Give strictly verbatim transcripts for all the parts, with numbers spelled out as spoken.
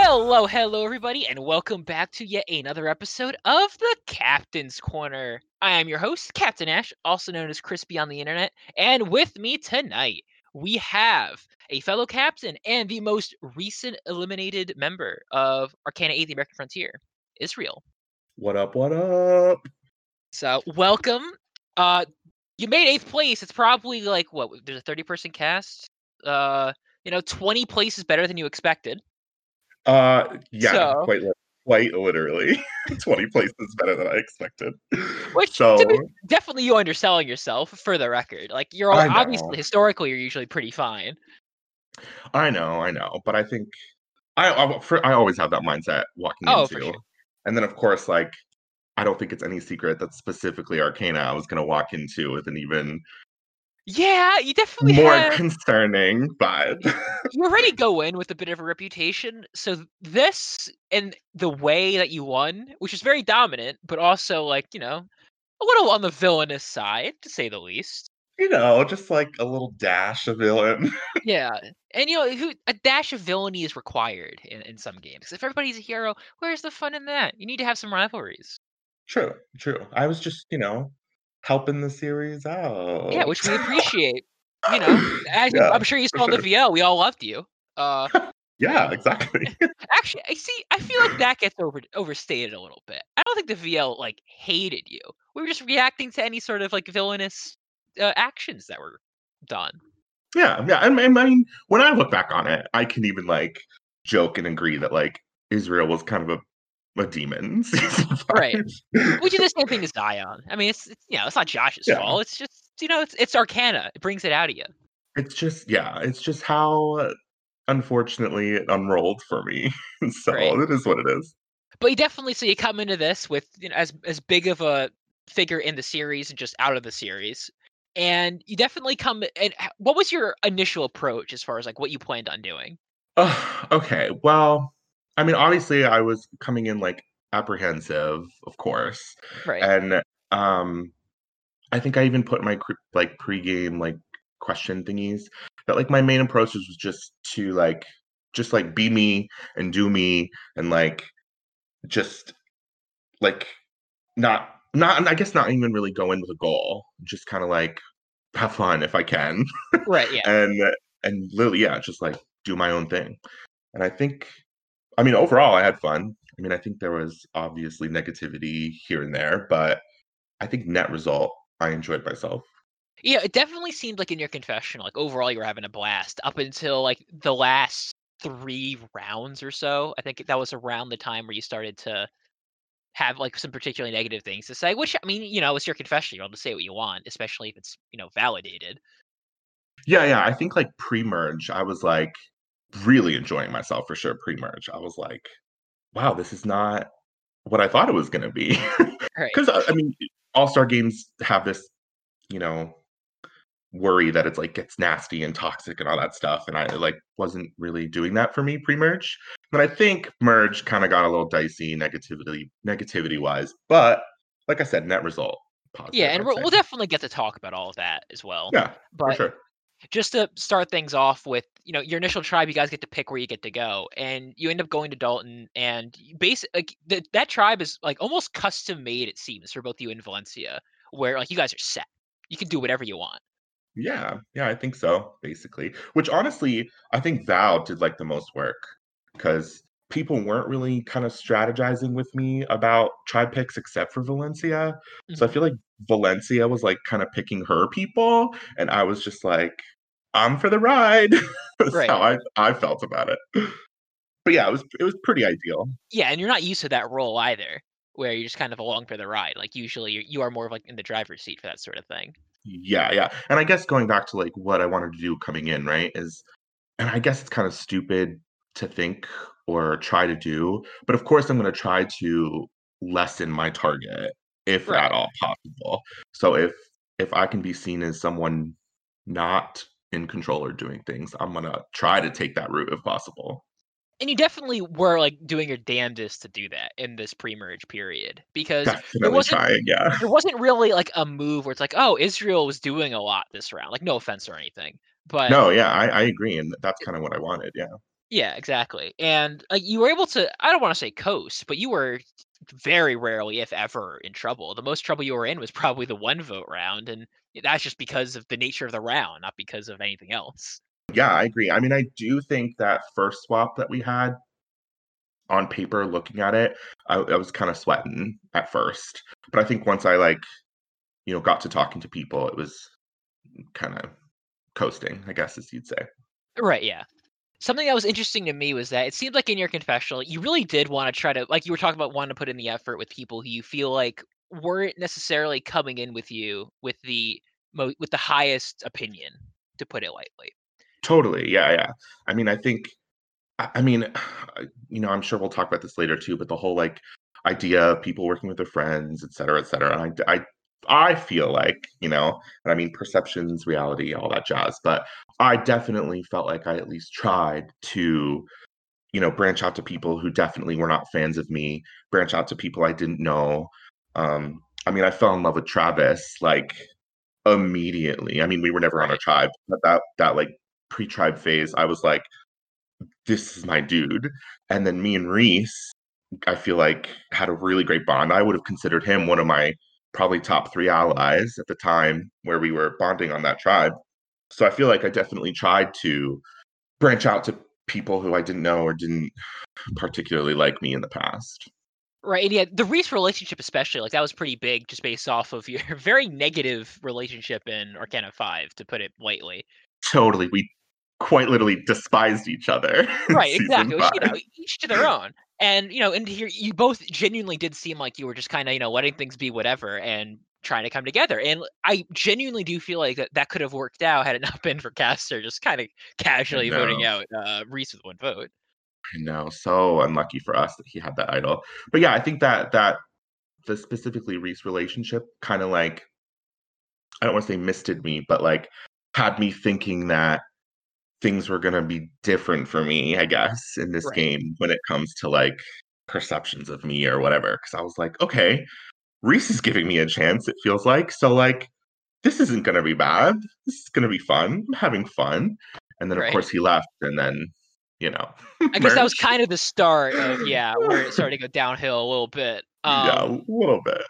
Hello, hello, everybody, and welcome back to yet another episode of The Captain's Corner. I am your host, Captain Ash, also known as Crispy on the internet, and with me tonight, we have a fellow captain and the most recent eliminated member of Arcana A, the American Frontier, Israel. What up, what up? So, welcome. Uh, you made eighth place. It's probably like, what, there's a thirty-person cast? Uh, you know, twenty places better than you expected. Uh, yeah, so, quite, li- quite literally, twenty places better than I expected. Which, so, be, definitely you underselling yourself, for the record. Like, you're all, obviously, historically, you're usually pretty fine. I know, I know, but I think, I I, for, I always have that mindset walking oh, into, for sure. And then of course, like, I don't think it's any secret that specifically Arcana I was going to walk into with an even... Yeah, you definitely More have... concerning, but... You already go in with a bit of a reputation, so this, and the way that you won, which is very dominant, but also, like, you know, a little on the villainous side, to say the least. You know, just, like, a little dash of villain. Yeah, and, you know, who, a dash of villainy is required in, in some games. If everybody's a hero, where's the fun in that? You need to have some rivalries. True, true. I was just, you know... helping the series out. Yeah, which we appreciate. You know, as yeah, I'm sure you saw in the sure. V L, we all loved you. Uh, yeah, exactly. Actually, I see, I feel like that gets over, overstated a little bit. I don't think the V L, like, hated you. We were just reacting to any sort of, like, villainous uh, actions that were done. Yeah, yeah. I mean, when I look back on it, I can even, like, joke and agree that, like, Israel was kind of a A demon, right? Which is the same thing as Zion. I mean, it's, it's you know, it's not Josh's yeah. fault. It's just you know, it's it's Arcana. It brings it out of you. It's just yeah, it's just how unfortunately it unrolled for me. So right. It is what it is. But you definitely so you come into this with you know as as big of a figure in the series and just out of the series, and you definitely come. And what was your initial approach as far as like what you planned on doing? Uh, okay, well. I mean, obviously, I was coming in, like, apprehensive, of course. Right. And um, I think I even put my, like, pregame, like, question thingies. But, like, my main approach was just to, like, just, like, be me and do me and, like, just, like, not, not, I guess not even really go in with a goal. Just kind of, like, have fun if I can. Right, yeah. and, and literally, yeah, just, like, do my own thing. And I think... I mean, overall, I had fun. I mean, I think there was obviously negativity here and there, but I think net result, I enjoyed myself. Yeah, it definitely seemed like in your confessional, like overall, you were having a blast up until like the last three rounds or so. I think that was around the time where you started to have like some particularly negative things to say, which I mean, you know, it's your confessional. You're able to say what you want, especially if it's, you know, validated. Yeah, yeah. I think like pre-merge, I was like, really enjoying myself for sure pre-merge. I was like, wow, this is not what I thought it was going to be. Because, right. I mean, all-star games have this, you know, worry that it's like gets nasty and toxic and all that stuff. And I like wasn't really doing that for me pre-merge. But I think merge kind of got a little dicey negativity, negativity wise. But like I said, net result positive. Yeah, and we'll definitely get to talk about all of that as well. Yeah, but... for sure. Just to start things off with, you know, your initial tribe, you guys get to pick where you get to go, and you end up going to Dalton, and basically like, th- that tribe is like almost custom made, it seems, for both you and Valencia, where like you guys are set. You can do whatever you want. Yeah, yeah, I think so, basically. Which honestly, I think Val did like the most work, because people weren't really kind of strategizing with me about tribe picks except for Valencia. Mm-hmm. So I feel like Valencia was like kind of picking her people, and I was just like, I'm for the ride. That's right. how I, I felt about it. But yeah, it was it was pretty ideal. Yeah, and you're not used to that role either, where you're just kind of along for the ride. Like usually you're, you are more of like in the driver's seat for that sort of thing. Yeah, yeah. And I guess going back to like what I wanted to do coming in, right, is, and I guess it's kind of stupid to think or try to do, but of course I'm going to try to lessen my target if right. at all possible. So if if I can be seen as someone not in control or doing things, I'm going to try to take that route if possible. And you definitely were like doing your damnedest to do that in this pre-merge period, because definitely there wasn't trying, yeah. there wasn't really like a move where it's like, oh, Israel was doing a lot this round. Like, no offense or anything, but no, yeah, I, I agree, and that's kind of what I wanted. Yeah, yeah, exactly. And like you were able to, I don't want to say coast, but you were very rarely, if ever, in trouble. The most trouble you were in was probably the one vote round, and that's just because of the nature of the round, not because of anything else. Yeah, I agree. I mean, I do think that first swap that we had, on paper, looking at it, I, I was kind of sweating at first. But I think once I, like, you know, got to talking to people, it was kind of coasting, I guess, as you'd say. Right, yeah. Something that was interesting to me was that it seemed like in your confessional, you really did want to try to, like you were talking about wanting to put in the effort with people who you feel like weren't necessarily coming in with you with the mo- with the highest opinion, to put it lightly. Totally. Yeah. Yeah. I mean, I think, I mean, you know, I'm sure we'll talk about this later too, but the whole like idea of people working with their friends, et cetera, et cetera. And I, I, I feel like, you know, and I mean, perceptions, reality, all that jazz, but I definitely felt like I at least tried to, you know, branch out to people who definitely were not fans of me, branch out to people I didn't know. Um, I mean, I fell in love with Travis, like immediately. I mean, we were never on a tribe, but that, that like, pre-tribe phase, I was like, this is my dude. And then me and Reese, I feel like, had a really great bond. I would have considered him one of my probably top three allies at the time where we were bonding on that tribe. So I feel like I definitely tried to branch out to people who I didn't know or didn't particularly like me in the past. Right, and yeah, the Reese relationship especially, like that was pretty big just based off of your very negative relationship in Arcana five, to put it lightly. Totally. We quite literally despised each other. Right, exactly. Which, you know, each to their own. And, you know, and here you both genuinely did seem like you were just kind of, you know, letting things be whatever and trying to come together. And I genuinely do feel like that, that could have worked out had it not been for Caster just kind of casually voting out uh, Reese with one vote. I know. So unlucky for us that he had that idol. But yeah, I think that that the specifically Reese relationship kind of like, I don't want to say misted me, but like, had me thinking that things were going to be different for me, I guess, in this right. game when it comes to like perceptions of me or whatever. Because I was like, okay, Reese is giving me a chance, it feels like. So like, this isn't going to be bad. This is going to be fun. I'm having fun. And then, right. of course, he left. And then, you know. I guess that was kind of the start of, yeah, where it started to go downhill a little bit. Um, yeah, a little bit.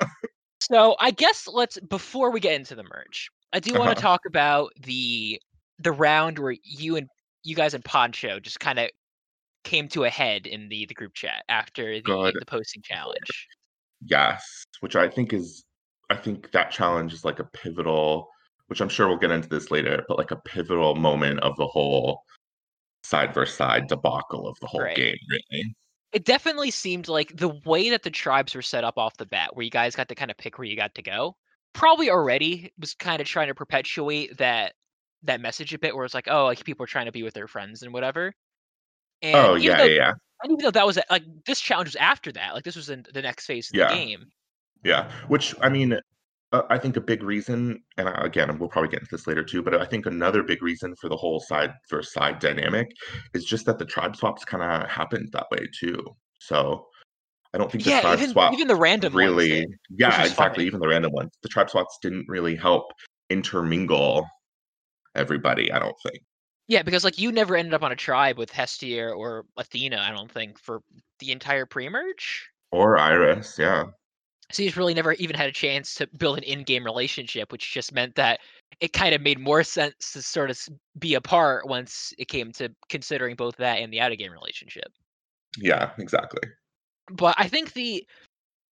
So I guess let's, before we get into the merge, I do want uh-huh. to talk about the the round where you and you guys and Poncho just kind of came to a head in the, the group chat after the, the posting challenge. Yes, which I think is, I think that challenge is like a pivotal, which I'm sure we'll get into this later, but like a pivotal moment of the whole side versus side debacle of the whole right. game, really. It definitely seemed like the way that the tribes were set up off the bat, where you guys got to kind of pick where you got to go, probably already was kind of trying to perpetuate that that message a bit, where it's like, oh, like people are trying to be with their friends and whatever. And oh yeah, though, yeah. And even though that was like this challenge was after that, like this was in the next phase of yeah. the game. Yeah, which I mean, uh, I think a big reason, and again, we'll probably get into this later too, but I think another big reason for the whole side versus side dynamic is just that the tribe swaps kind of happened that way too. So. I don't think the yeah, tribe even, swaps even the random really. Ones did, yeah, exactly. Funny. Even the random ones, the tribe swaps didn't really help intermingle everybody. I don't think. Yeah, because like you never ended up on a tribe with Hestia or Athena. I don't think for the entire pre-merge. Or Iris, yeah. So you just really never even had a chance to build an in-game relationship, which just meant that it kind of made more sense to sort of be apart once it came to considering both that and the out-of-game relationship. Yeah, exactly. But I think the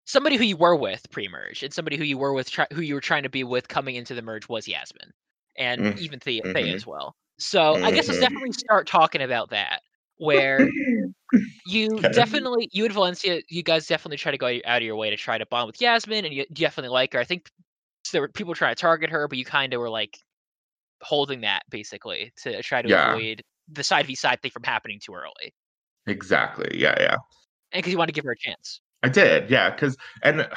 somebody who you were with pre-merge and somebody who you were with tri- who you were trying to be with coming into the merge was Yasmin, and mm-hmm. even Thea, mm-hmm. Thea as well. So mm-hmm. I guess let's definitely start talking about that, where you okay. definitely you and Valencia, you guys definitely try to go out of your way to try to bond with Yasmin, and you definitely like her. I think there were people trying to target her, but you kind of were like holding that basically to try to yeah. avoid the side v side thing from happening too early. Exactly. Yeah. Yeah. And because you wanted to give her a chance. I did, yeah. Because, and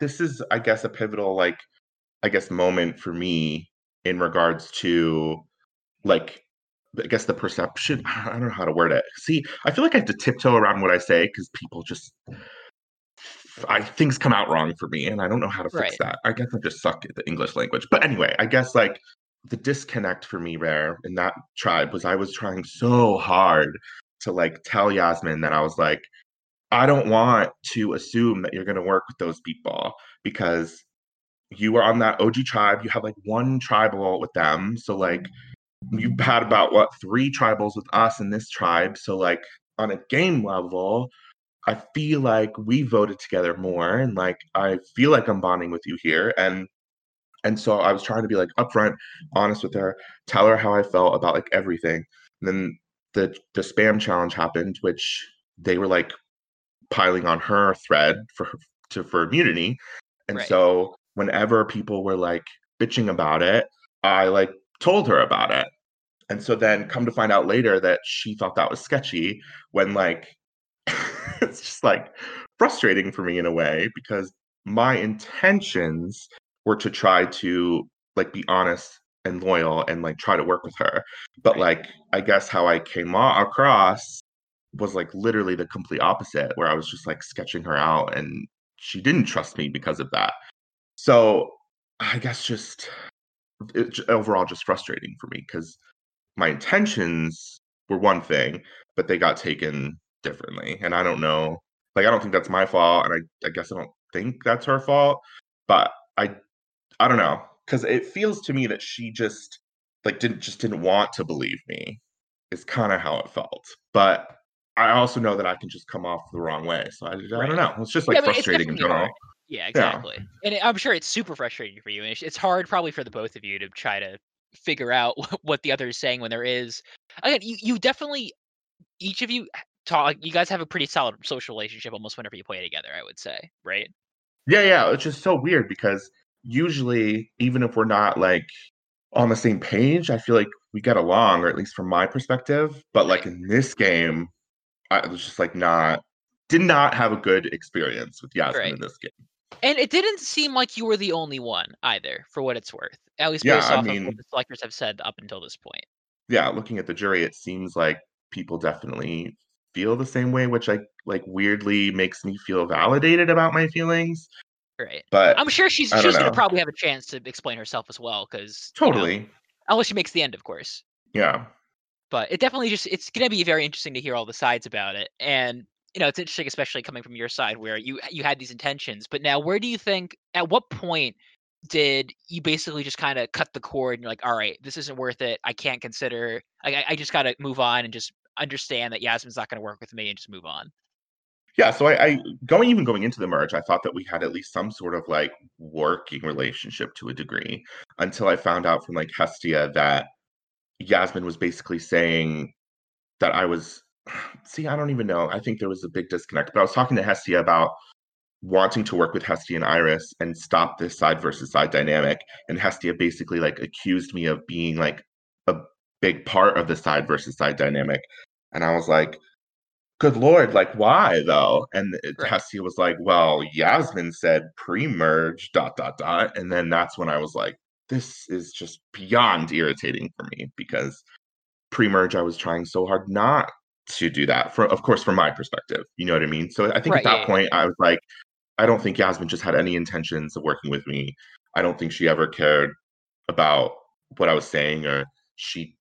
this is, I guess, a pivotal, like, I guess, moment for me in regards to, like, I guess the perception, I don't know how to word it. See, I feel like I have to tiptoe around what I say because people just, I things come out wrong for me, and I don't know how to fix right. that. I guess I just suck at the English language. But anyway, I guess like the disconnect for me there in that tribe was I was trying so hard to like tell Yasmin that I was like, I don't want to assume that you're going to work with those people because you were on that O G tribe. You had like one tribal with them. So like you had about what, three tribals with us in this tribe. So like on a game level, I feel like we voted together more, and like I feel like I'm bonding with you here. And and so I was trying to be like upfront, honest with her, tell her how I felt about like everything. And then the the spam challenge happened, which they were like piling on her thread for to for immunity. And right. so whenever people were like bitching about it, I like told her about it. And so then come to find out later that she thought that was sketchy when like it's just like frustrating for me in a way, because my intentions were to try to like be honest and loyal and like try to work with her. But like I guess how I came across was like literally the complete opposite, where I was just like sketching her out and she didn't trust me because of that. So I guess just it, overall just frustrating for me because my intentions were one thing, but they got taken differently. And I don't know, like I don't think that's my fault, and I, I guess I don't think that's her fault, but I I don't know, because it feels to me that she just like didn't just didn't want to believe me is kind of how it felt. But I also know that I can just come off the wrong way, so I, I don't know. It's just like yeah, frustrating in general. Hard. Yeah, exactly. Yeah. And I'm sure it's super frustrating for you, and it's hard probably for the both of you to try to figure out what the other is saying when there is. Again, you, you definitely each of you talk. You guys have a pretty solid social relationship almost whenever you play together, I would say, right? Yeah, yeah. It's just so weird because usually, even if we're not like on the same page, I feel like we get along, or at least from my perspective. But like in this game, I was just like not, did not have a good experience with Yasmin right. in this game. And it didn't seem like you were the only one either, for what it's worth. At least based yeah, off I mean, of what the selectors have said up until this point. Yeah, looking at the jury, it seems like people definitely feel the same way, which I like weirdly makes me feel validated about my feelings. Right. But I'm sure she's she's going to probably have a chance to explain herself as well, because totally, you know, unless she makes the end, of course. Yeah. But it definitely just it's going to be very interesting to hear all the sides about it. And you know, it's interesting, especially coming from your side where you you had these intentions. But now, where do you think, at what point did you basically just kind of cut the cord and you're like, all right, this isn't worth it. I can't consider, I, I just got to move on and just understand that Yasmin's not going to work with me and just move on. Yeah. So I, I going even going into the merge, I thought that we had at least some sort of like working relationship to a degree, until I found out from like Hestia that Yasmin was basically saying that I was, see, I don't even know. I think there was a big disconnect. But I was talking to Hestia about wanting to work with Hestia and Iris and stop this side versus side dynamic. And Hestia basically like accused me of being like a big part of the side versus side dynamic. And I was like, good Lord, like why though? And right. Hestia was like, well, Yasmin said pre-merge dot, dot, dot. And then that's when I was like, this is just beyond irritating for me, because pre-merge, I was trying so hard not to do that, for of course from my perspective, you know what I mean? So I think right, at that yeah, point yeah. I was like, I don't think Yasmin just had any intentions of working with me. I don't think she ever cared about what I was saying, or she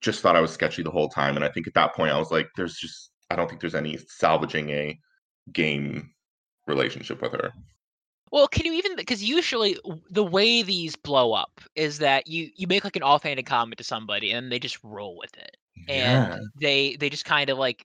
just thought I was sketchy the whole time. And I think at that point I was like, there's just, I don't think there's any salvaging a game relationship with her. Well, can you even, because usually the way these blow up is that you you make like an offhanded comment to somebody and they just roll with it. And yeah. they they just kind of like,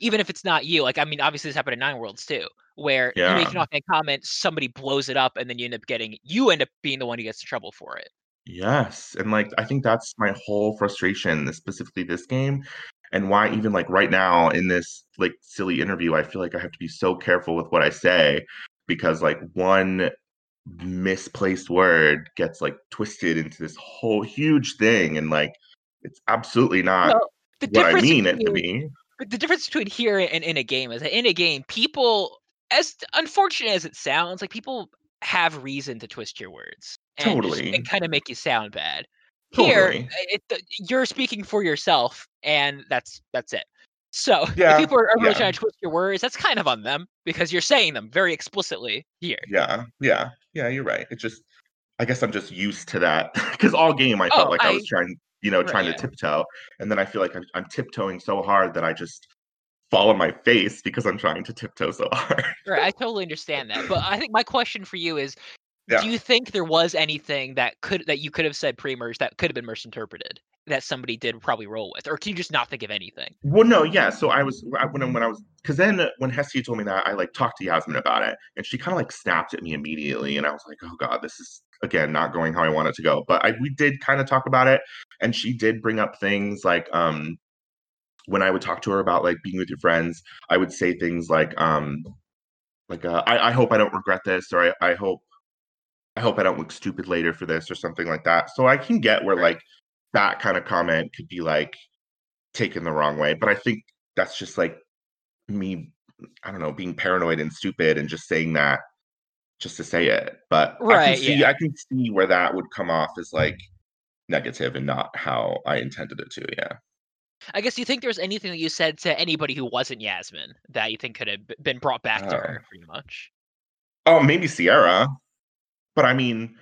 even if it's not you, like, I mean, obviously this happened in Nine Worlds too, where yeah. you make an offhand comment, somebody blows it up, and then you end up getting, you end up being the one who gets in trouble for it. Yes. And like, I think that's my whole frustration, specifically this game, and why even like right now in this like silly interview, I feel like I have to be so careful with what I say, because like one misplaced word gets like twisted into this whole huge thing. And like, it's absolutely not well, the what I mean between, it to be. But the difference between here and in a game is that in a game, people, as unfortunate as it sounds, like people have reason to twist your words. And totally. Just, and kind of make you sound bad. Here, it, you're speaking for yourself, and that's that's it. So yeah, if people are really yeah. trying to twist your words, that's kind of on them, because you're saying them very explicitly here. Yeah, yeah, yeah, you're right. It's just, I guess I'm just used to that, because all game I felt oh, like I, I was trying, you know, right. trying to tiptoe, and then I feel like I'm, I'm tiptoeing so hard that I just fall on my face because I'm trying to tiptoe so hard. Right, I totally understand that, but I think my question for you is, yeah. do you think there was anything that could that you could have said pre-merge that could have been misinterpreted that somebody did probably roll with, or can you just not think of anything? Well, no, yeah. So I was when when I was because then when Hestie told me that, I like talked to Yasmin about it, and she kind of like snapped at me immediately, and I was like, oh god, this is again not going how I want it to go. But I, we did kind of talk about it, and she did bring up things like um when I would talk to her about like being with your friends, I would say things like um like uh, I I hope I don't regret this, or I I hope. I hope I don't look stupid later for this or something like that. So I can get where like that kind of comment could be like taken the wrong way. But I think that's just like me, I don't know, being paranoid and stupid and just saying that just to say it. But right, I, can see, yeah. I can see where that would come off as like negative and not how I intended it to. Yeah. I guess, do you think there was anything that you said to anybody who wasn't Yasmin that you think could have been brought back oh. to her pretty much? Oh, maybe Sierra. But I mean,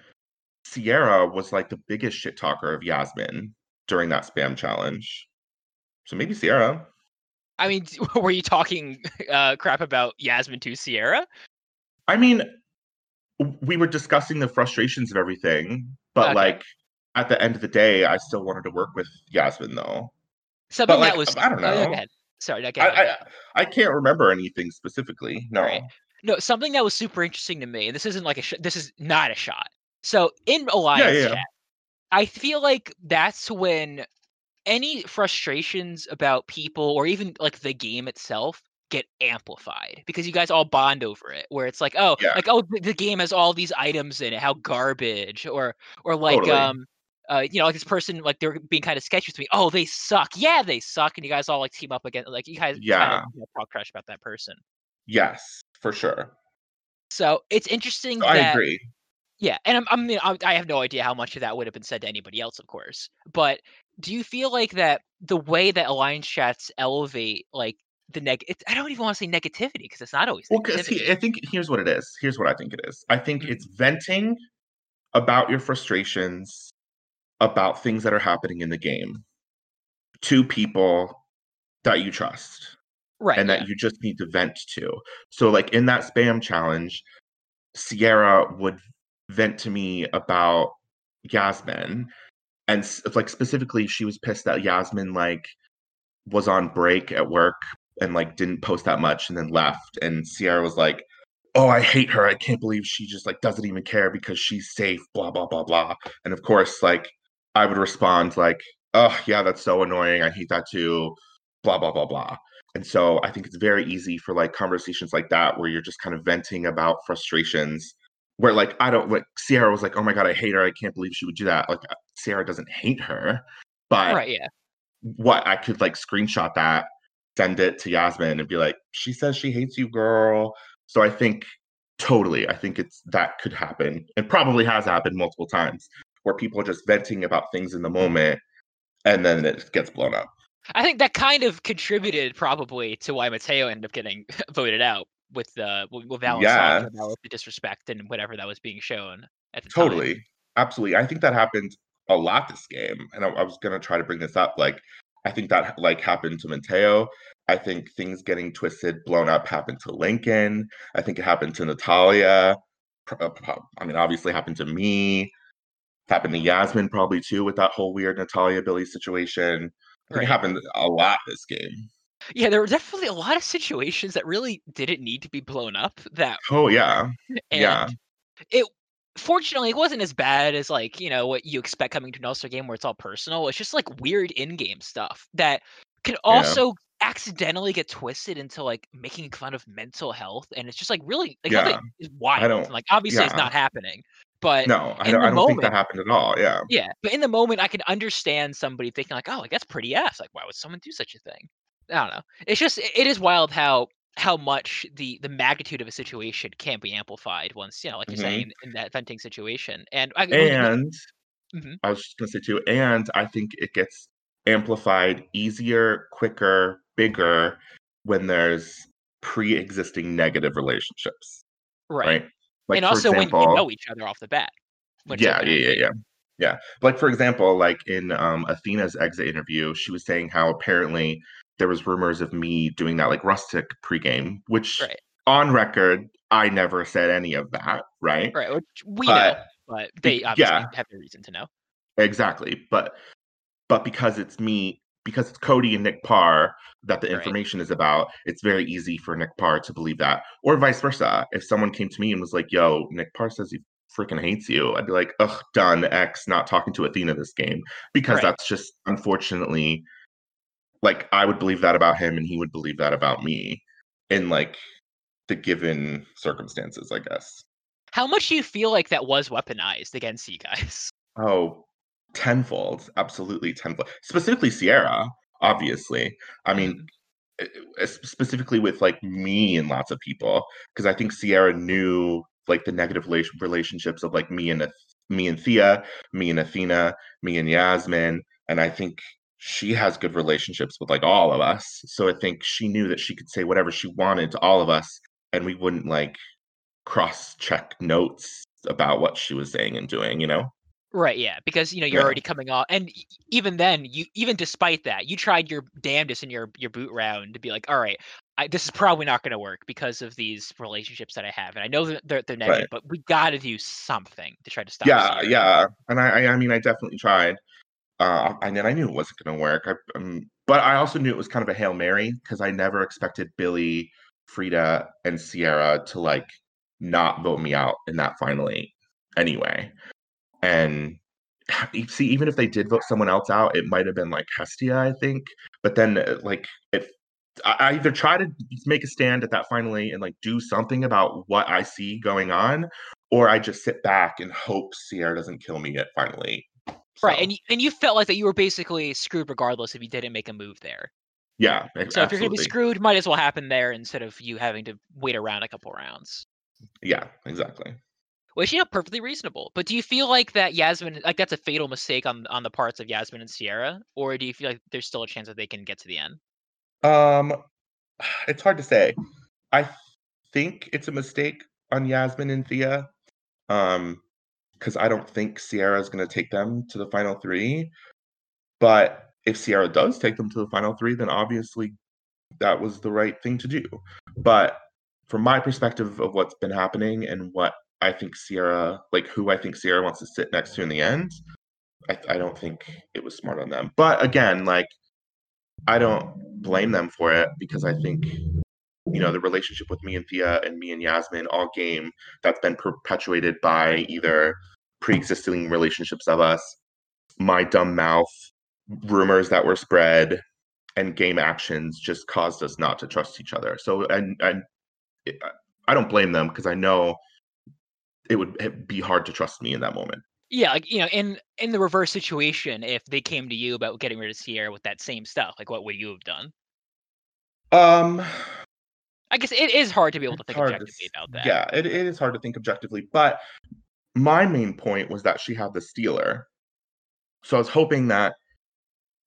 Sierra was like the biggest shit talker of Yasmin during that spam challenge. So maybe Sierra. I mean, were you talking uh, crap about Yasmin to Sierra? I mean, we were discussing the frustrations of everything. But okay. like, at the end of the day, I still wanted to work with Yasmin, though. Something but, like, that was... I don't know. Oh, go ahead. Sorry, go ahead. I, I, I can't remember anything specifically. No. Right. No, something that was super interesting to me, and this isn't like a sh- this is not a shot. So in Alliance yeah, yeah. chat, I feel like that's when any frustrations about people or even like the game itself get amplified because you guys all bond over it. Where it's like, oh, yeah. like oh, the game has all these items in it, how garbage, or or like totally. um, uh, you know, like this person like they're being kind of sketchy with me. Oh, they suck. Yeah, they suck. And you guys all like team up again. Like you guys, yeah, kind of, you know, talk trash about that person. Yes. For sure. So it's interesting. So that, I agree. Yeah, and I'm, I mean, I have no idea how much of that would have been said to anybody else, of course. But do you feel like that the way that Alliance chats elevate like the neg? It's, I don't even want to say negativity because it's not always. Well, because I think here's what it is. Here's what I think it is. I think mm-hmm. it's venting about your frustrations about things that are happening in the game to people that you trust. Right, and yeah. that you just need to vent to. So like in that spam challenge, Sierra would vent to me about Yasmin. And like specifically, she was pissed that Yasmin like was on break at work and like didn't post that much and then left. And Sierra was like, oh, I hate her. I can't believe she just like doesn't even care because she's safe, blah, blah, blah, blah. And of course, like I would respond like, oh, yeah, that's so annoying. I hate that too, blah, blah, blah, blah. And so I think it's very easy for like conversations like that where you're just kind of venting about frustrations where like, I don't like Sierra was like, oh my God, I hate her. I can't believe she would do that. Like Sierra doesn't hate her, but right, yeah. what I could like screenshot that, send it to Yasmin and be like, she says she hates you, girl. So I think totally, I think it's that could happen and probably has happened multiple times where people are just venting about things in the moment and then it gets blown up. I think that kind of contributed probably to why Mateo ended up getting voted out with the with Valentine yes. about the disrespect and whatever that was being shown at the totally. time. Totally, absolutely. I think that happened a lot this game, and I, I was gonna try to bring this up. Like, I think that like happened to Mateo. I think things getting twisted, blown up happened to Lincoln. I think it happened to Natalia. I mean, obviously, it happened to me. It happened to Yasmin probably too with that whole weird Natalia Billy situation. I think right. it happened a lot this game. Yeah, there were definitely a lot of situations that really didn't need to be blown up. That oh yeah, and yeah. It fortunately it wasn't as bad as like you know what you expect coming to an all-star game where it's all personal. It's just like weird in-game stuff that can also yeah. accidentally get twisted into like making fun of mental health, and it's just like really like yeah. it's wild. I don't, like obviously yeah. it's not happening. But no, I don't, I don't moment, think that happened at all. Yeah. Yeah. But in the moment, I can understand somebody thinking like, oh, like that's pretty ass. Like, why would someone do such a thing? I don't know. It's just, it is wild how how much the, the magnitude of a situation can be amplified once, you know, like you're mm-hmm. saying, in that venting situation. And, I, and Mm-hmm. I was just going to say too, and I think it gets amplified easier, quicker, bigger when there's pre-existing negative relationships. Right. right? Like, and also, for example, when you know each other off the bat. Yeah, yeah, yeah, yeah. Yeah. Like, for example, like in um, Athena's exit interview, she was saying how apparently there was rumors of me doing that, like, rustic pregame, which right. on record, I never said any of that, right? Right, which we but, know, but they obviously yeah, have no reason to know. Exactly. But but because it's me, because it's Cody and Nick Parr that the right. information is about, it's very easy for Nick Parr to believe that. Or vice versa. If someone came to me and was like, yo, Nick Parr says he freaking hates you, I'd be like, ugh, done, X, not talking to Athena this game. Because right. that's just, unfortunately, like, I would believe that about him and he would believe that about me in, like, the given circumstances, I guess. How much do you feel like that was weaponized against you guys? Oh, tenfold. Absolutely tenfold. Specifically Sierra, obviously. I mean, specifically with, like, me and lots of people, because I think Sierra knew, like, the negative relationships of, like, me and me and Thea, me and Athena, me and Yasmin, and I think she has good relationships with, like, all of us. So I think she knew that she could say whatever she wanted to all of us, and we wouldn't, like, cross-check notes about what she was saying and doing, you know? Right, yeah, because, you know, you're yeah. already coming off, and even then, you even despite that, you tried your damnedest in your, your boot round to be like, all right, I, this is probably not going to work because of these relationships that I have. And I know that they're, they're negative, right. but we got to do something to try to stop Yeah, Sierra. yeah. And I I mean, I definitely tried. Uh, and then I knew it wasn't going to work. I, um, but I also knew it was kind of a Hail Mary because I never expected Billy, Frida, and Sierra to, like, not vote me out in that final eight anyway. And see, even if they did vote someone else out, it might have been, like, Hestia, I think. But then, like, if I either try to make a stand at that finally and, like, do something about what I see going on, or I just sit back and hope Sierra doesn't kill me yet finally. So. Right, and you, and you felt like that you were basically screwed regardless if you didn't make a move there. Yeah, so absolutely. If you're going to be screwed, might as well happen there instead of you having to wait around a couple rounds. Yeah, exactly. Which, you know, perfectly reasonable. But do you feel like that Yasmin, like, that's a fatal mistake on on the parts of Yasmin and Sierra? Or do you feel like there's still a chance that they can get to the end? Um, it's hard to say. I think it's a mistake on Yasmin and Thea. Um, because I don't think Sierra's going to take them to the final three. But if Sierra does take them to the final three, then obviously that was the right thing to do. But from my perspective of what's been happening and what I think Sierra, like, who I think Sierra wants to sit next to in the end, I, I don't think it was smart on them. But again, like, I don't blame them for it because I think, you know, the relationship with me and Thea and me and Yasmin all game, that's been perpetuated by either pre-existing relationships of us, my dumb mouth, rumors that were spread, and game actions just caused us not to trust each other. So I, I, I don't blame them because I know it would be hard to trust me in that moment. Yeah, like, you know, in, in the reverse situation, if they came to you about getting rid of Sierra with that same stuff, like, what would you have done? Um, I guess it is hard to be able to think objectively to, about that. Yeah, it, it is hard to think objectively, but my main point was that she had the Stealer. So I was hoping that,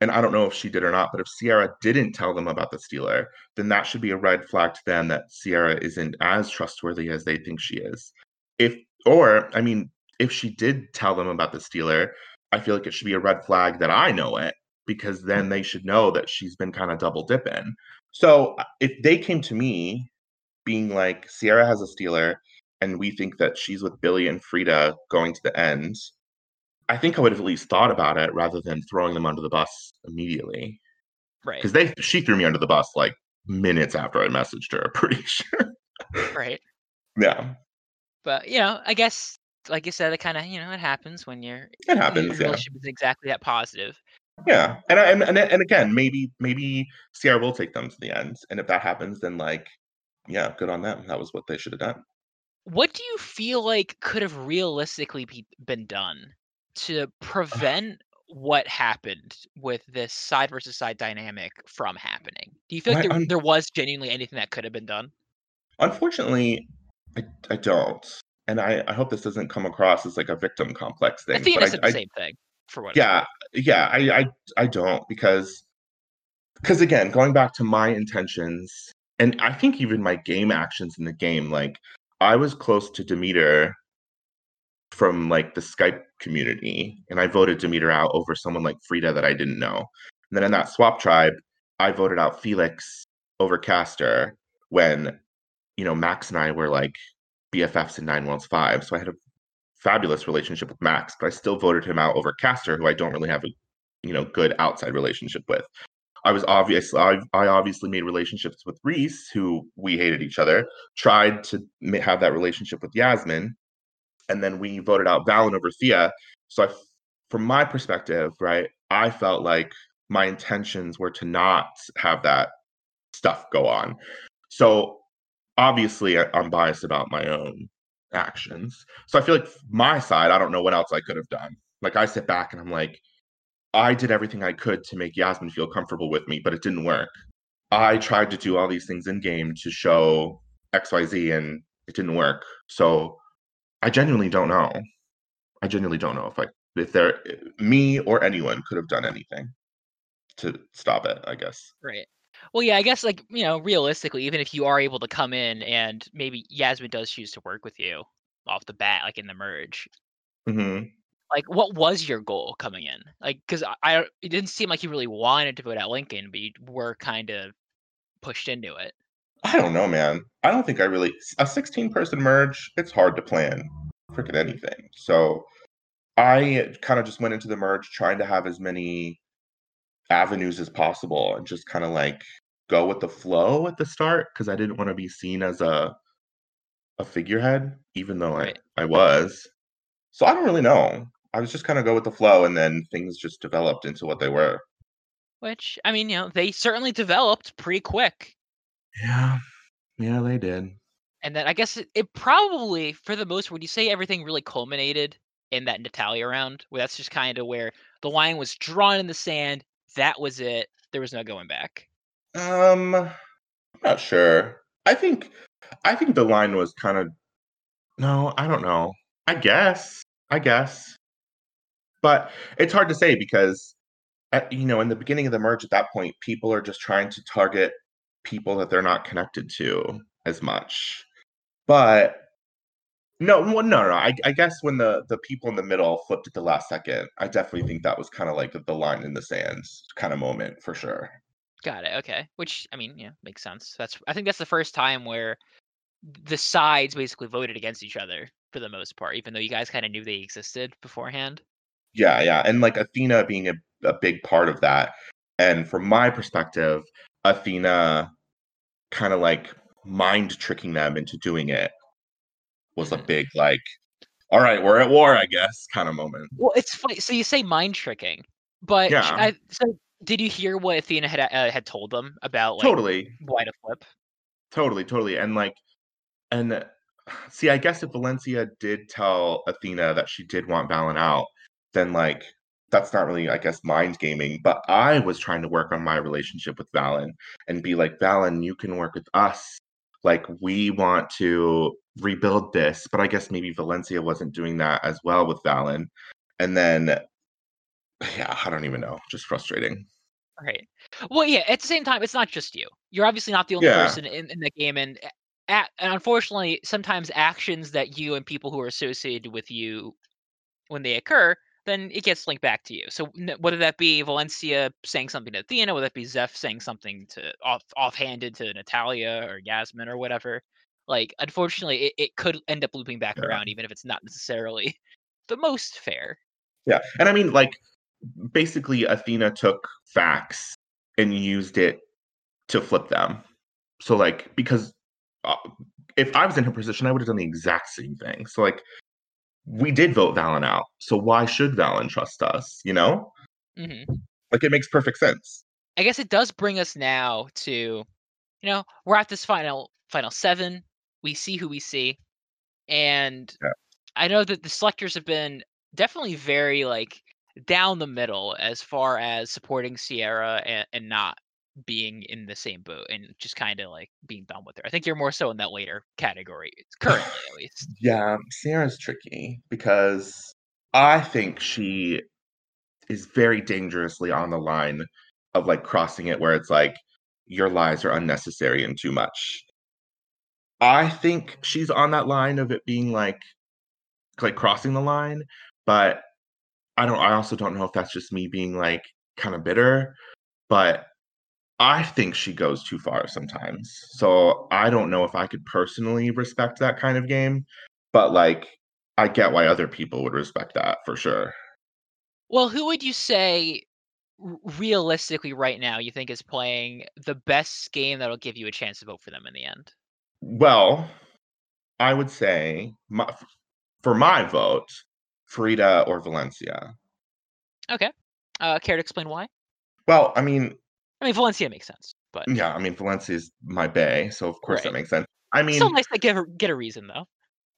and I don't know if she did or not, but if Sierra didn't tell them about the Stealer, then that should be a red flag to them that Sierra isn't as trustworthy as they think she is. If Or, I mean, if she did tell them about the Stealer, I feel like it should be a red flag that I know it, because then they should know that she's been kind of double dipping. So if they came to me being like, Sierra has a Stealer, and we think that she's with Billy and Frida going to the end, I think I would have at least thought about it rather than throwing them under the bus immediately. Right. Because they she threw me under the bus, like, minutes after I messaged her, pretty sure. Right. Yeah. But, you know, I guess, like you said, it kind of, you know, it happens when you're... It happens, your relationship yeah. is exactly that positive. Yeah. And, I, and and again, maybe maybe Sierra will take them to the end. And if that happens, then, like, yeah, good on them. That was what they should have done. What do you feel like could have realistically be, been done to prevent what happened with this side versus side dynamic from happening? Do you feel like I, there, there was genuinely anything that could have been done? Unfortunately... I, I don't. and I, I hope this doesn't come across as like a victim complex thing. I think it's the I, same thing for what. Yeah, yeah, I, I, I don't because, because again, going back to my intentions, and I think even my game actions in the game, like I was close to Demeter from like the Skype community, and I voted Demeter out over someone like Frida that I didn't know. And then in that swap tribe, I voted out Felix over Castor when, you know, Max and I were like B F Fs in Nine Worlds Five. So I had a fabulous relationship with Max, but I still voted him out over Castor, who I don't really have a, you know, good outside relationship with. I was obvious. I, I obviously made relationships with Reese, who we hated each other, tried to have that relationship with Yasmin. And then we voted out Valen over Thea. So I, from my perspective, right, I felt like my intentions were to not have that stuff go on. So obviously I'm biased about my own actions. So I feel like my side, I don't know what else I could have done. Like I sit back and I'm like, I did everything I could to make Yasmin feel comfortable with me, but it didn't work. I tried to do all these things in game to show X Y Z and it didn't work. So I genuinely don't know. I genuinely don't know if I, if there, me or anyone could have done anything to stop it, I guess. Right. Well, yeah, I guess like, you know, realistically, even if you are able to come in and maybe Yasmin does choose to work with you off the bat, like in the merge. Mm-hmm. Like, what was your goal coming in? Like, because I, I, it didn't seem like you really wanted to vote out Lincoln, but you were kind of pushed into it. I don't know, man. I don't think I really... A sixteen-person merge, it's hard to plan freaking anything. So I kind of just went into the merge trying to have as many avenues as possible and just kind of, like, go with the flow at the start because I didn't want to be seen as a a figurehead, even though right. I, I was. So I don't really know. I was just kind of go with the flow, and then things just developed into what they were. Which, I mean, you know, they certainly developed pretty quick. Yeah, yeah, they did. And then I guess it, it probably, for the most, would you say everything really culminated in that Natalia round? Where that's just kind of where the line was drawn in the sand. That was it. There was no going back. Um, I'm not sure. I think, I think the line was kind of. No, I don't know. I guess. I guess. But it's hard to say because, at, you know, in the beginning of the merge, at that point, people are just trying to target people that they're not connected to as much. But no, no, no, no. I, I guess when the, the people in the middle flipped at the last second, I definitely think that was kind of like the line in the sand kind of moment for sure. Got it. Okay. Which, I mean, yeah, makes sense. That's I think that's the first time where the sides basically voted against each other for the most part, even though you guys kind of knew they existed beforehand. Yeah, yeah. And like Athena being a, a big part of that. And from my perspective, Athena kind of like mind tricking them into doing it was a big like, all right, we're at war, I guess, kind of moment. Well, it's funny. So you say mind tricking, but yeah. I, so did you hear what Athena had uh, had told them about like totally why to flip? Totally, totally, and like, and see, I guess if Valencia did tell Athena that she did want Valen out, then like. That's not really, I guess, mind gaming, but I was trying to work on my relationship with Valen and be like, Valen, you can work with us. Like, we want to rebuild this, but I guess maybe Valencia wasn't doing that as well with Valen. And then, yeah, I don't even know. Just frustrating. Right. Well, yeah, at the same time, it's not just you. You're obviously not the only yeah. person in, in the game. And, at, and unfortunately, sometimes actions that you and people who are associated with you, when they occur, then it gets linked back to you. So whether that be Valencia saying something to Athena, whether that be Zeph saying something to off offhanded to Natalia or Yasmin or whatever, like unfortunately it, it could end up looping back yeah. around, even if it's not necessarily the most fair. Yeah, and I mean, like basically Athena took facts and used it to flip them. So like because uh, if I was in her position, I would have done the exact same thing. So like. We did vote Valen out, so why should Valen trust us, you know? Mm-hmm. Like, it makes perfect sense. I guess it does bring us now to, you know, we're at this final final seven. We see who we see. And yeah. I know that the selectors have been definitely very, like, down the middle as far as supporting Sierra and, and not being in the same boat and just kind of like being done with her. I think you're more so in that later category, currently at least. Yeah, Sierra's tricky because I think she is very dangerously on the line of like crossing it where it's like your lies are unnecessary and too much. I think she's on that line of it being like like crossing the line, but I don't I also don't know if that's just me being like kind of bitter, but I think she goes too far sometimes. So I don't know if I could personally respect that kind of game, but like I get why other people would respect that for sure. Well, who would you say realistically right now you think is playing the best game that'll give you a chance to vote for them in the end? Well, I would say my, for my vote, Frida or Valencia. Okay. Uh, care to explain why? Well, I mean... I mean, Valencia makes sense, but... Yeah, I mean, Valencia's my bae, so of course right. That makes sense. I mean... It's still nice to give her, get a reason, though.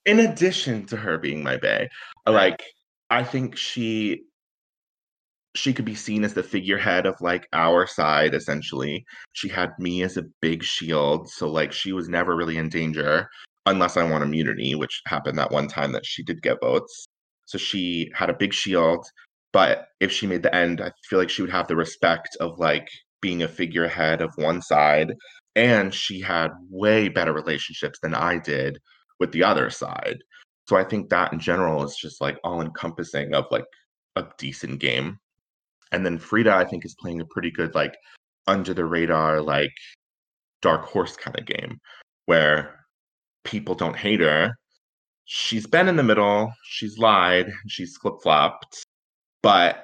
In addition to her being my bae, like, I think she... She could be seen as the figurehead of, like, our side, essentially. She had me as a big shield, so, like, she was never really in danger, unless I won immunity, which happened that one time that she did get votes. So she had a big shield, but if she made the end, I feel like she would have the respect of, like, being a figurehead of one side, and she had way better relationships than I did with the other side. So I think that, in general, is just, like, all-encompassing of, like, a decent game. And then Frida, I think, is playing a pretty good, like, under-the-radar, like, dark horse kind of game where people don't hate her. She's been in the middle. She's lied. She's flip-flopped. But,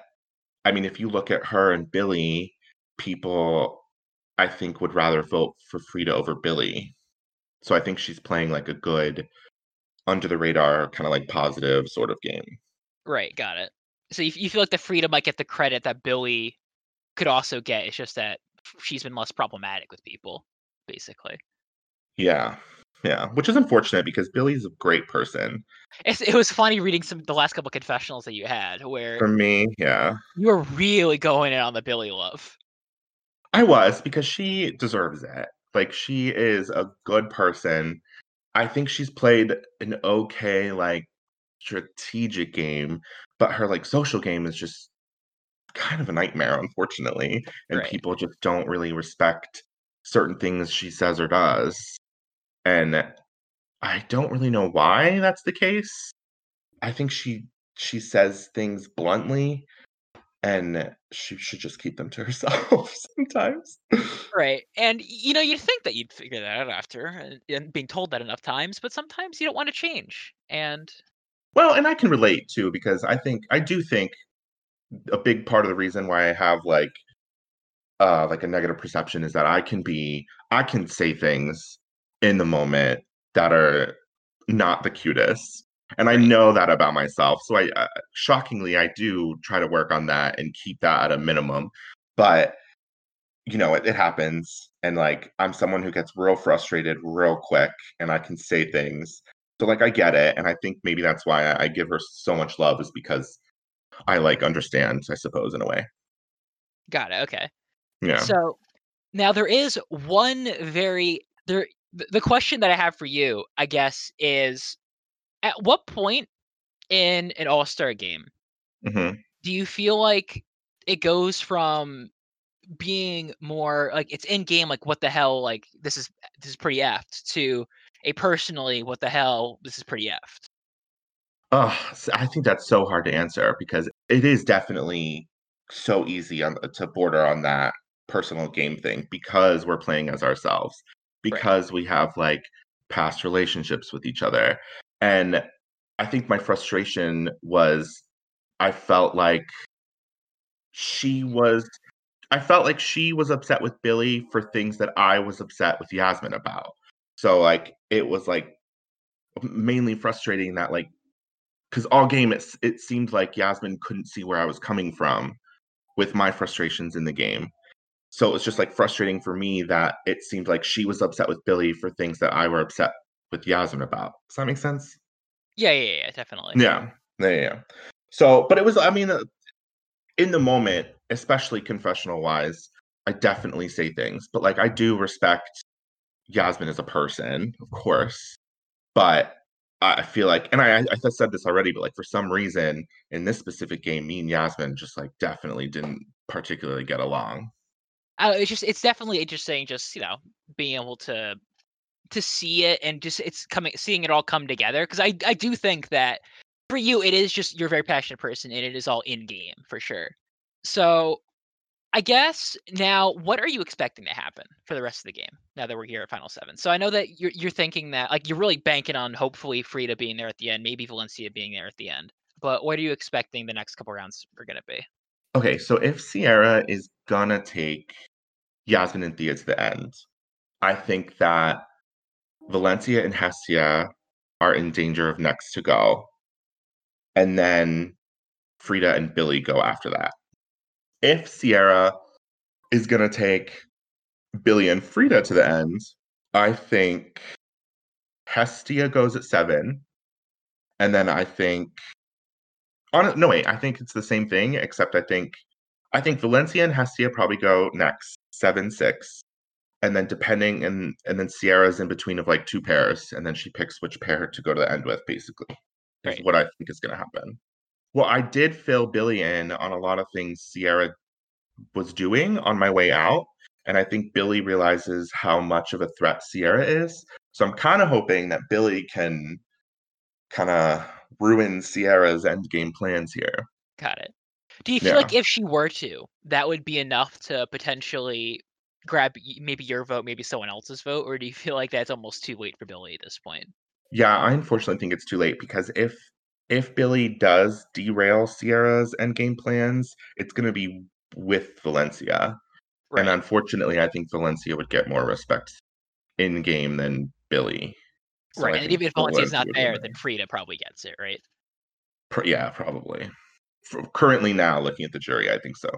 I mean, if you look at her and Billy, people, I think, would rather vote for Frida over Billy. So I think she's playing, like, a good under-the-radar, kind of, like, positive sort of game. Right, got it. So you you feel like the Frida might get the credit that Billy could also get. It's just that she's been less problematic with people, basically. Yeah, yeah, which is unfortunate because Billy's a great person. It's, it was funny reading some the last couple of confessionals that you had, where for me, yeah, you were really going in on the Billy love. I was because she deserves it. Like she is a good person. I think she's played an okay like strategic game. But her, like, social game is just kind of a nightmare, unfortunately. And right. People just don't really respect certain things she says or does. And I don't really know why that's the case. I think she she says things bluntly, and she should just keep them to herself sometimes. Right. And, you know, you'd think that you'd figure that out after and, and being told that enough times. But sometimes you don't want to change. And... Well, and I can relate, too, because I think I do think a big part of the reason why I have like uh, like a negative perception is that I can be I can say things in the moment that are not the cutest. And I know that about myself. So I uh, shockingly, I do try to work on that and keep that at a minimum. But, you know, it, it happens. And like I'm someone who gets real frustrated real quick and I can say things. So, like, I get it, and I think maybe that's why I give her so much love is because I, like, understand, I suppose, in a way. Got it, okay. Yeah. So, now there is one very... there. The question that I have for you, I guess, is at what point in an all-star game mm-hmm. do you feel like it goes from being more, like, it's in-game, like, what the hell, like, this is this is pretty apt, to... A personally, what the hell? This is pretty effed. Oh, I think that's so hard to answer because it is definitely so easy on, to border on that personal game thing because we're playing as ourselves, because right. we have like past relationships with each other. And I think my frustration was I felt like she was, I felt like she was upset with Billy for things that I was upset with Yasmin about. So, like, it was, like, mainly frustrating that, like, because all game it, it seemed like Yasmin couldn't see where I was coming from with my frustrations in the game. So it was just, like, frustrating for me that it seemed like she was upset with Billy for things that I were upset with Yasmin about. Does that make sense? Yeah, yeah, yeah, definitely. Yeah, yeah, yeah. So, but it was, I mean, in the moment, especially confessional-wise, I definitely say things, but like I do respect Yasmin as a person, of course. But I feel like, and I, I said this already, but like for some reason in this specific game, me and Yasmin just like definitely didn't particularly get along. Oh, it's just it's definitely interesting, just you know, being able to to see it and just it's coming, seeing it all come together. Because I I do think that for you, it is just you're a very passionate person, and it is all in game for sure. So I guess now, what are you expecting to happen for the rest of the game now that we're here at Final Seven? So I know that you're you're thinking that like you're really banking on hopefully Frida being there at the end, maybe Valencia being there at the end. But what are you expecting the next couple rounds are going to be? Okay, so if Sierra is gonna take Yasmin and Thea to the end, I think that Valencia and Hestia are in danger of next to go. And then Frida and Billy go after that. If Sierra is going to take Billy and Frida to the end, I think Hestia goes at seven. And then I think... On, no, wait. I think it's the same thing, except I think I think Valencia and Hestia probably go next, seven, six. And then depending... And, and then Sierra's in between of like two pairs. And then she picks which pair to go to the end with, basically. Right. Is what I think is going to happen. Well, I did fill Billy in on a lot of things Sierra was doing on my way out. And I think Billy realizes how much of a threat Sierra is. So I'm kind of hoping that Billy can kind of ruin Sierra's endgame plans here. Got it. Do you feel yeah. like if she were to, that would be enough to potentially grab maybe your vote, maybe someone else's vote? Or do you feel like that's almost too late for Billy at this point? Yeah, I unfortunately think it's too late because if If Billy does derail Sierra's endgame plans, it's going to be with Valencia. Right. And unfortunately, I think Valencia would get more respect in-game than Billy. So right, I and even if Valencia's Valencia not there, then Frida probably gets it, right? Pro- yeah, probably. For currently now, looking at the jury, I think so.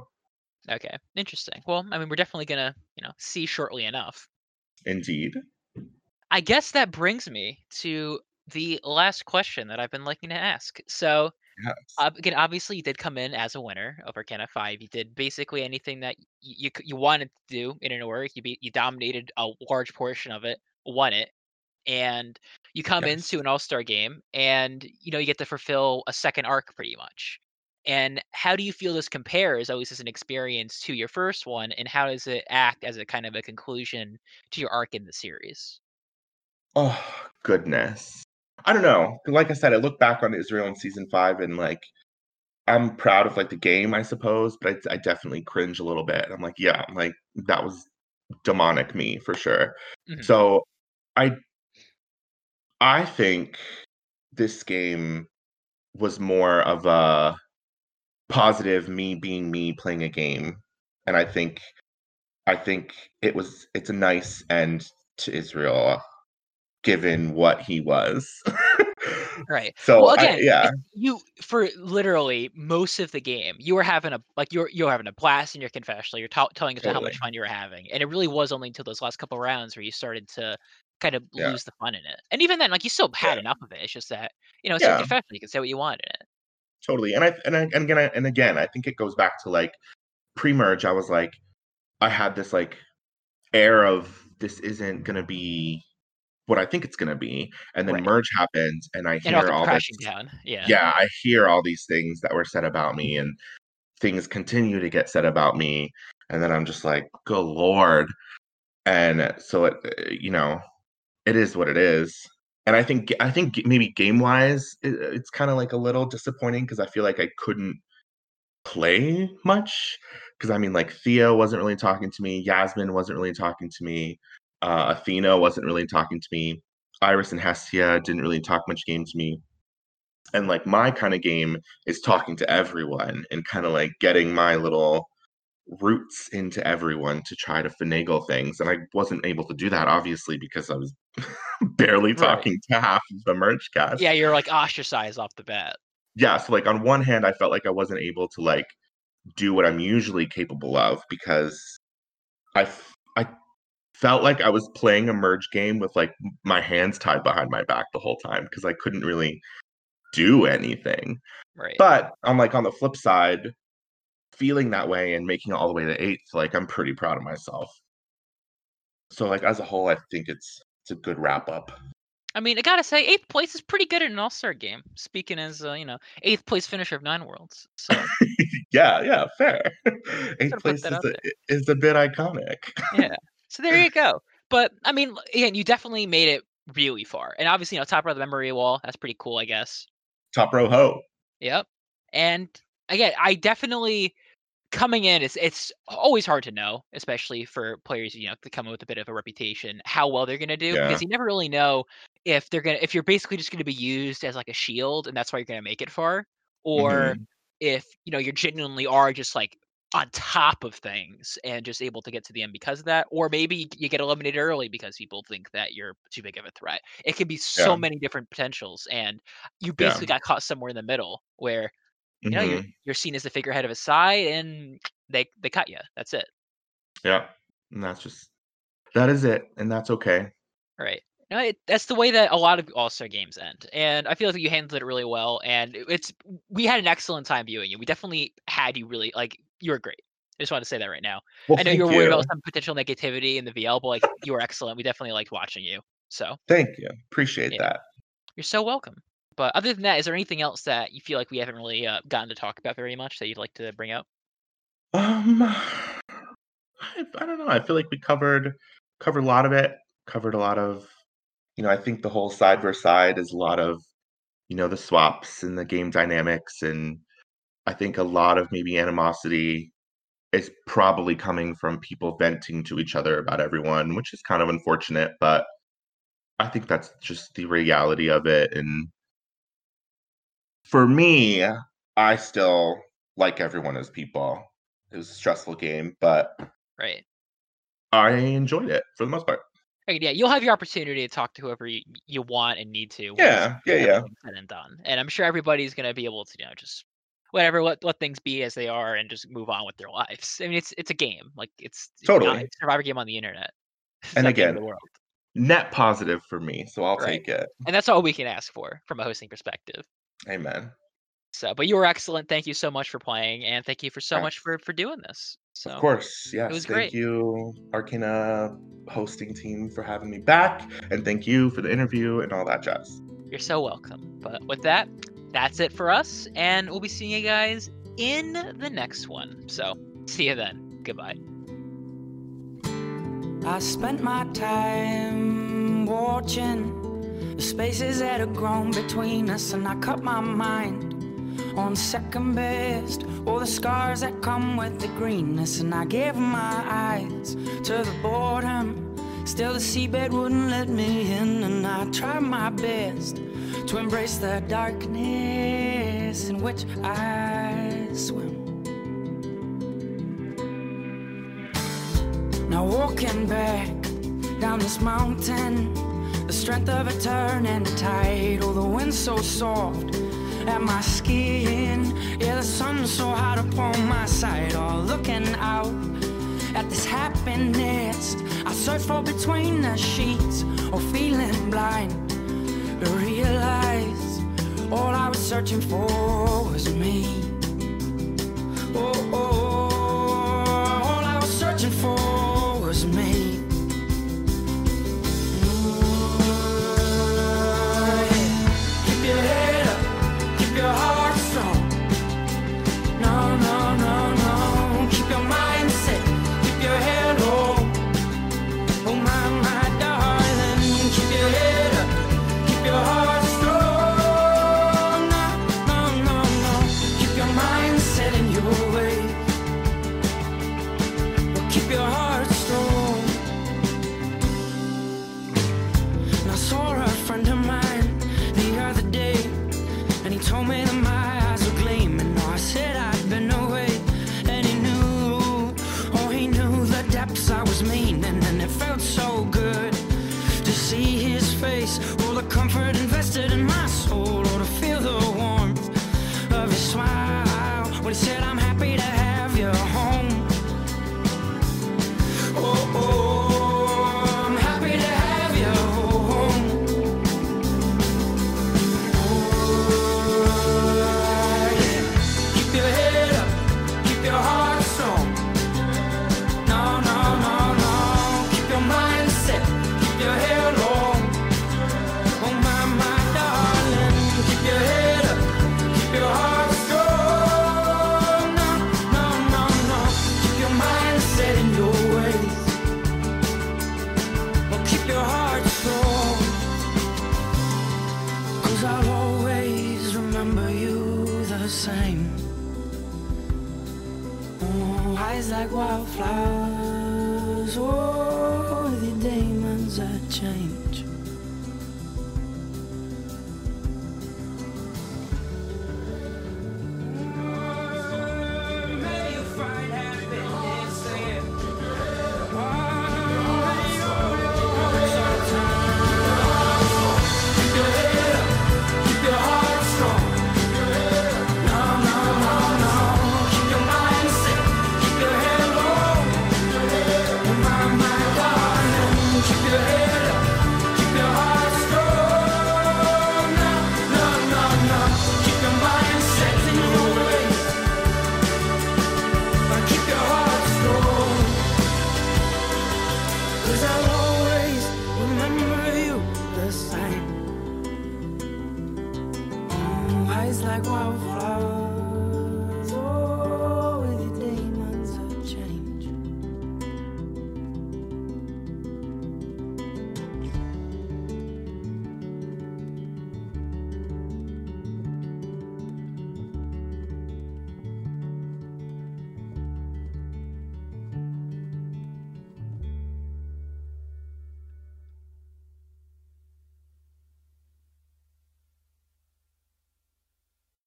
Okay, interesting. Well, I mean, we're definitely going to, you know, see shortly enough. Indeed. I guess that brings me to... the last question that I've been liking to ask. So, yes. uh, again, obviously you did come in as a winner of Arcana five. You did basically anything that you you wanted to do in an org. You be, you dominated a large portion of it, won it, and you come yes. into an all-star game, and you know you get to fulfill a second arc pretty much. And how do you feel this compares, at least as an experience, to your first one, and how does it act as a kind of a conclusion to your arc in the series? Oh, goodness. I don't know. Like I said, I look back on Israel in season five and like, I'm proud of like the game, I suppose, but I, I definitely cringe a little bit. I'm like, yeah, I'm like that was demonic me for sure. Mm-hmm. So I, I think this game was more of a positive me being me playing a game. And I think, I think it was, it's a nice end to Israel. Given what he was. Right. So well, again, I, yeah. you for literally most of the game, you were having a like you're you're having a blast in your confessional. You're t- telling us totally. How much fun you were having, and it really was only until those last couple of rounds where you started to kind of yeah. lose the fun in it. And even then, like you still had yeah. enough of it. It's just that you know, it's yeah. your confessional. You can say what you want in it. Totally. And I and I and again I, and again, I think it goes back to like pre-merge. I was like, I had this like air of this isn't gonna be what I think it's going to be. And then right. merge happened and I hear and all this. Down. Yeah. yeah. I hear all these things that were said about me and things continue to get said about me. And then I'm just like, good Lord. And so it, you know, it is what it is. And I think, I think maybe game wise, it, it's kind of like a little disappointing because I feel like I couldn't play much. Cause I mean like Theo wasn't really talking to me. Yasmin wasn't really talking to me. Uh, Athena wasn't really talking to me. Iris and Hestia didn't really talk much game to me. And like my kind of game is talking to everyone and kind of like getting my little roots into everyone to try to finagle things. And I wasn't able to do that obviously because I was barely talking right. to half of the merch cast. Yeah, you're like ostracized off the bat. Yeah, so like on one hand I felt like I wasn't able to like do what I'm usually capable of because I f- I felt like I was playing a merge game with like my hands tied behind my back the whole time because I couldn't really do anything. Right. But I'm like on the flip side, feeling that way and making it all the way to eighth, like, I'm pretty proud of myself. So, like, as a whole, I think it's it's a good wrap up. I mean, I gotta say, eighth place is pretty good in an all-star game. Speaking as, uh, you know, eighth place finisher of Nine Worlds. So yeah, yeah, fair. eighth place is a, is a bit iconic. Yeah. So there you go. But, I mean, again, you definitely made it really far. And obviously, you know, top row of the memory wall. That's pretty cool, I guess. Top row ho. Yep. And, again, I definitely... Coming in, it's it's always hard to know, especially for players, you know, to come with a bit of a reputation, how well they're gonna do, yeah. because you never really know if they're gonna if you're basically just gonna be used as like a shield, and that's why you're gonna make it far, or mm-hmm. if you know you genuinely are just like on top of things and just able to get to the end because of that, or maybe you get eliminated early because people think that you're too big of a threat. It can be so yeah. many different potentials, and you basically yeah. got caught somewhere in the middle where. You know, mm-hmm. you're, you're seen as the figurehead of a side, and they they cut you. That's it. Yeah, and that's just that is it, and that's okay. Right. No, it, that's the way that a lot of All-Star games end, and I feel like you handled it really well. And it, it's we had an excellent time viewing you. We definitely had you really like you were great. I just want to say that right now. Well, I know you were worried you. about some potential negativity in the V L, but like you were excellent. We definitely liked watching you. So thank you. Appreciate yeah. that. You're so welcome. But other than that, is there anything else that you feel like we haven't really uh, gotten to talk about very much that you'd like to bring up? Um, I, I don't know. I feel like we covered covered a lot of it. Covered a lot of, you know, I think the whole side versus side is a lot of, you know, the swaps and the game dynamics, and I think a lot of maybe animosity is probably coming from people venting to each other about everyone, which is kind of unfortunate. But I think that's just the reality of it, and. For me, I still like everyone as people. It was a stressful game, but right, I enjoyed it for the most part. Right, yeah, you'll have your opportunity to talk to whoever you, you want and need to. Yeah, yeah, yeah. Said and done, and I'm sure everybody's gonna be able to, you know, just whatever, let let things be as they are, and just move on with their lives. I mean, it's it's a game, like it's totally it's a survivor game on the internet. It's and again, the world. Net positive for me, so I'll right. take it. And that's all we can ask for from a hosting perspective. Amen. So, but you were excellent. Thank you so much for playing, and thank you for so yes. much for for doing this. So, of course, yes. It was thank great. you, Arcana hosting team, for having me back, and thank you for the interview and all that jazz. You're so welcome. But with that, that's it for us, and we'll be seeing you guys in the next one. So, see you then. Goodbye. I spent my time watching. The spaces that have grown between us, and I cut my mind on second best. All the scars that come with the greenness, and I gave my eyes to the boredom. Still the seabed wouldn't let me in, and I tried my best to embrace the darkness in which I swim. Now walking back down this mountain, the strength of a turning tide, oh the wind so soft at my skin, yeah the sun so hot upon my side, all looking out at this happiness I search for between the sheets, or feeling blind to realize all I was searching for was me. Oh, oh, oh all I was searching for was me. Your heart. rise like wildflowers. Oh, the demons are changed.